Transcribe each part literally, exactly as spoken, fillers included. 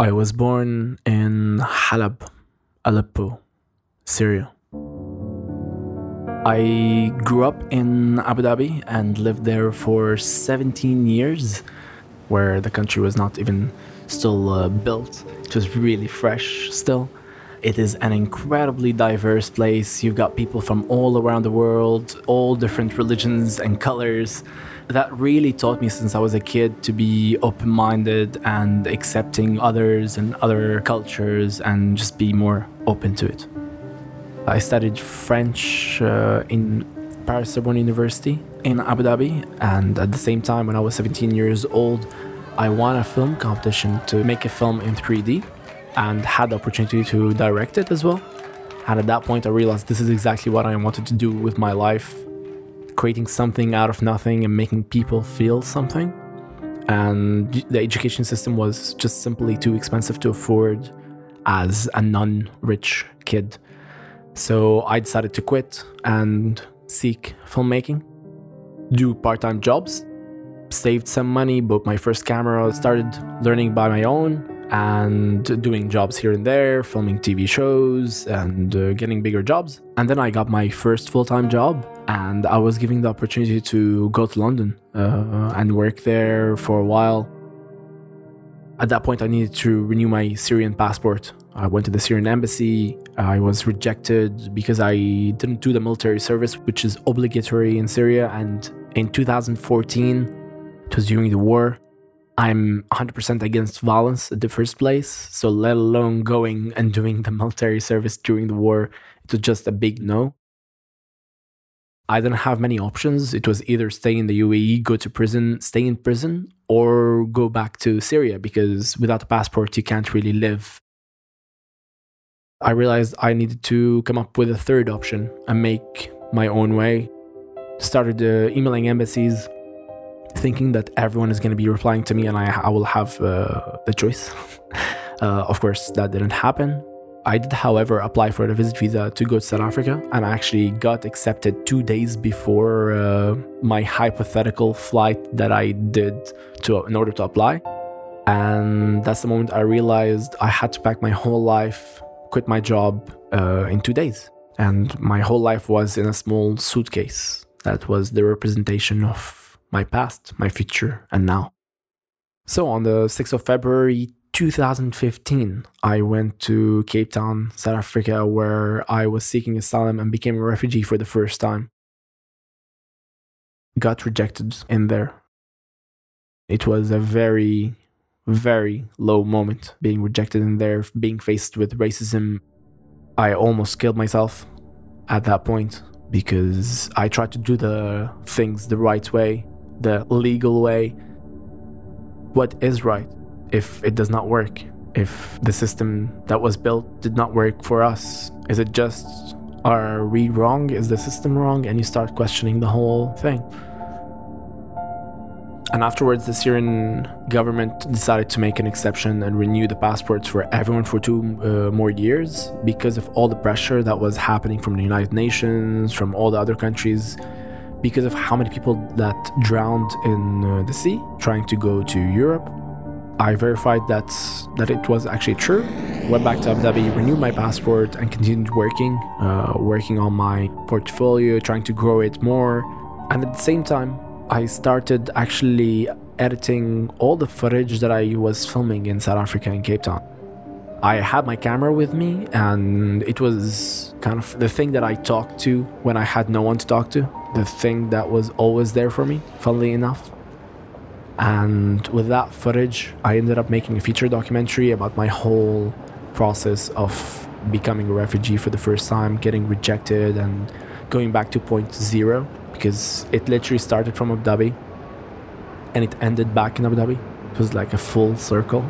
I was born in Halab, Aleppo, Syria. I grew up in Abu Dhabi and lived there for seventeen years, where the country was not even still uh, built. It was really fresh still. It is an incredibly diverse place. You've got people from all around the world, all different religions and colors. That really taught me since I was a kid to be open-minded and accepting others and other cultures and just be more open to it. I studied French uh, in Paris-Sorbonne University in Abu Dhabi, and at the same time when I was seventeen years old, I won a film competition to make a film in three D and had the opportunity to direct it as well. And at that point I realized this is exactly what I wanted to do with my life, creating something out of nothing and making people feel something. And the education system was just simply too expensive to afford as a non-rich kid. So I decided to quit and seek filmmaking, do part-time jobs, saved some money, bought my first camera, started learning by my own and doing jobs here and there, filming T V shows and uh, getting bigger jobs. And then I got my first full-time job and I was given the opportunity to go to London uh, and work there for a while. At that point, I needed to renew my Syrian passport. I went to the Syrian embassy. I was rejected because I didn't do the military service, which is obligatory in Syria. And in two thousand fourteen, it was during the war. I'm one hundred percent against violence at the first place. So let alone going and doing the military service during the war, it was just a big no. I didn't have many options. It was either stay in the U A E, go to prison, stay in prison, or go back to Syria, because without a passport, you can't really live. I realized I needed to come up with a third option and make my own way. Started uh, emailing embassies, thinking that everyone is going to be replying to me and I, I will have uh, the choice. uh, of course, that didn't happen. I did, however, apply for a visit visa to go to South Africa, and I actually got accepted two days before uh, my hypothetical flight that I did to, in order to apply. And that's the moment I realized I had to pack my whole life, quit my job uh, in two days. And my whole life was in a small suitcase. That was the representation of my past, my future, and now. So on the sixth of February, two thousand fifteen, I went to Cape Town, South Africa, where I was seeking asylum and became a refugee for the first time. Got rejected in there. It was a very, very low moment, being rejected in there, being faced with racism. I almost killed myself at that point because I tried to do the things the right way, the legal way. What is right? If it does not work, if the system that was built did not work for us, is it just, are we wrong? Is the system wrong? And you start questioning the whole thing. And afterwards, the Syrian government decided to make an exception and renew the passports for everyone for two uh, more years because of all the pressure that was happening from the United Nations, from all the other countries, because of how many people that drowned in uh, the sea trying to go to Europe. I verified that, that it was actually true, went back to Abu Dhabi, renewed my passport and continued working, uh, working on my portfolio, trying to grow it more. And at the same time, I started actually editing all the footage that I was filming in South Africa and Cape Town. I had my camera with me and it was kind of the thing that I talked to when I had no one to talk to, the thing that was always there for me, funnily enough. And with that footage, I ended up making a feature documentary about my whole process of becoming a refugee for the first time, getting rejected and going back to point zero, because it literally started from Abu Dhabi and it ended back in Abu Dhabi. It was like a full circle.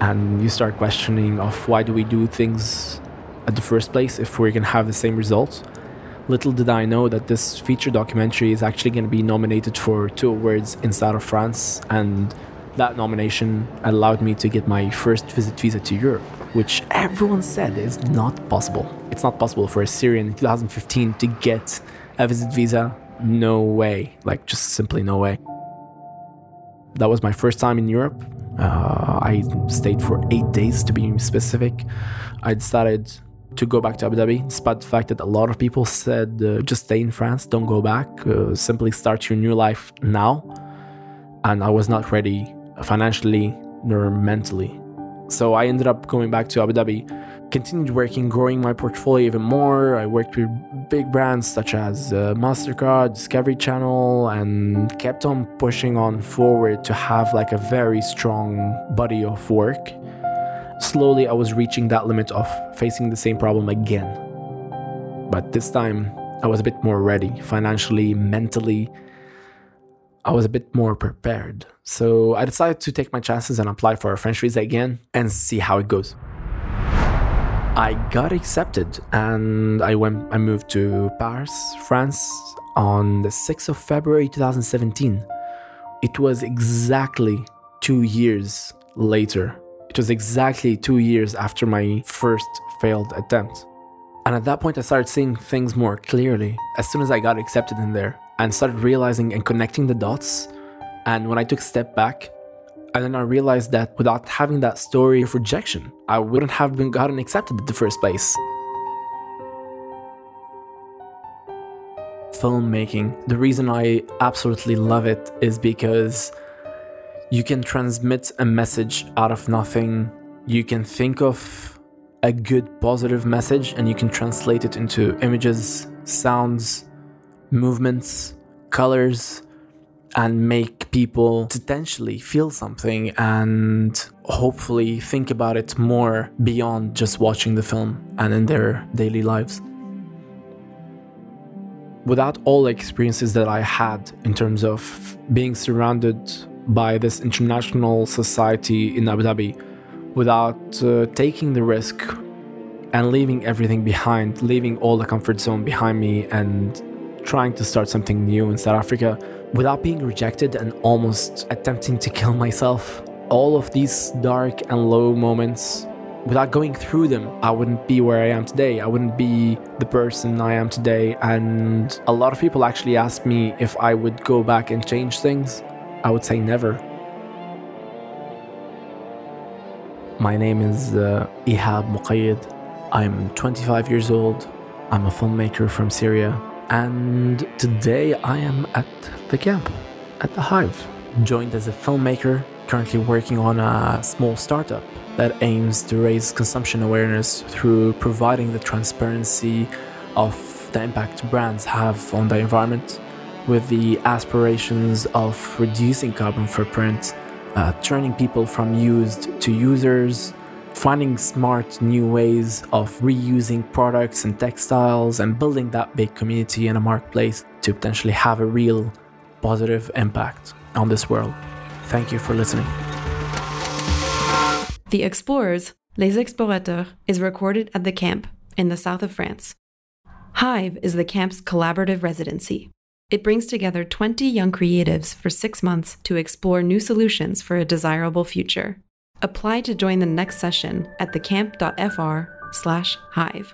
And you start questioning of why do we do things at the first place if we're going to have the same results? Little did I know that this feature documentary is actually going to be nominated for two awards inside of France, and that nomination allowed me to get my first visit visa to Europe, which everyone said is not possible. It's not possible for a Syrian in two thousand fifteen to get a visit visa. No way, like just simply no way. That was my first time in Europe, Uh, I stayed for eight days, to be specific. I decided to go back to Abu Dhabi, despite the fact that a lot of people said, uh, just stay in France, don't go back, uh, simply start your new life now. And I was not ready financially nor mentally. So I ended up going back to Abu Dhabi, continued working, growing my portfolio even more. I worked with big brands such as uh, Mastercard, Discovery Channel, and kept on pushing on forward to have like a very strong body of work. Slowly, I was reaching that limit of facing the same problem again. But this time, I was a bit more ready financially, mentally. I was a bit more prepared. So I decided to take my chances and apply for a French visa again and see how it goes. I got accepted and I went. I moved to Paris, France on the sixth of February twenty seventeen. It was exactly two years later. It was exactly two years after my first failed attempt. And at that point, I started seeing things more clearly as soon as I got accepted in there and started realizing and connecting the dots. And when I took a step back, and then I realized that without having that story of rejection, I wouldn't have been gotten accepted in the first place. Filmmaking, the reason I absolutely love it is because you can transmit a message out of nothing. You can think of a good, positive message, and you can translate it into images, sounds, movements, colors, and make people potentially feel something and hopefully think about it more beyond just watching the film and in their daily lives. Without all the experiences that I had in terms of being surrounded by this international society in Abu Dhabi, without uh, taking the risk and leaving everything behind, leaving all the comfort zone behind me and trying to start something new in South Africa, without being rejected and almost attempting to kill myself. All of these dark and low moments, without going through them, I wouldn't be where I am today. I wouldn't be the person I am today. And a lot of people actually ask me if I would go back and change things. I would say never. My name is uh, Ihab Muqayyed. I'm twenty-five years old. I'm a filmmaker from Syria. And today I am at the camp, at the Hive, joined as a filmmaker, currently working on a small startup that aims to raise consumption awareness through providing the transparency of the impact brands have on the environment, with the aspirations of reducing carbon footprint, uh, turning people from used to users, finding smart new ways of reusing products and textiles and building that big community in a marketplace to potentially have a real positive impact on this world. Thank you for listening. The Explorers, Les Explorateurs, is recorded at the camp in the south of France. Hive is the camp's collaborative residency. It brings together twenty young creatives for six months to explore new solutions for a desirable future. Apply to join the next session at the camp dot f r slash hive.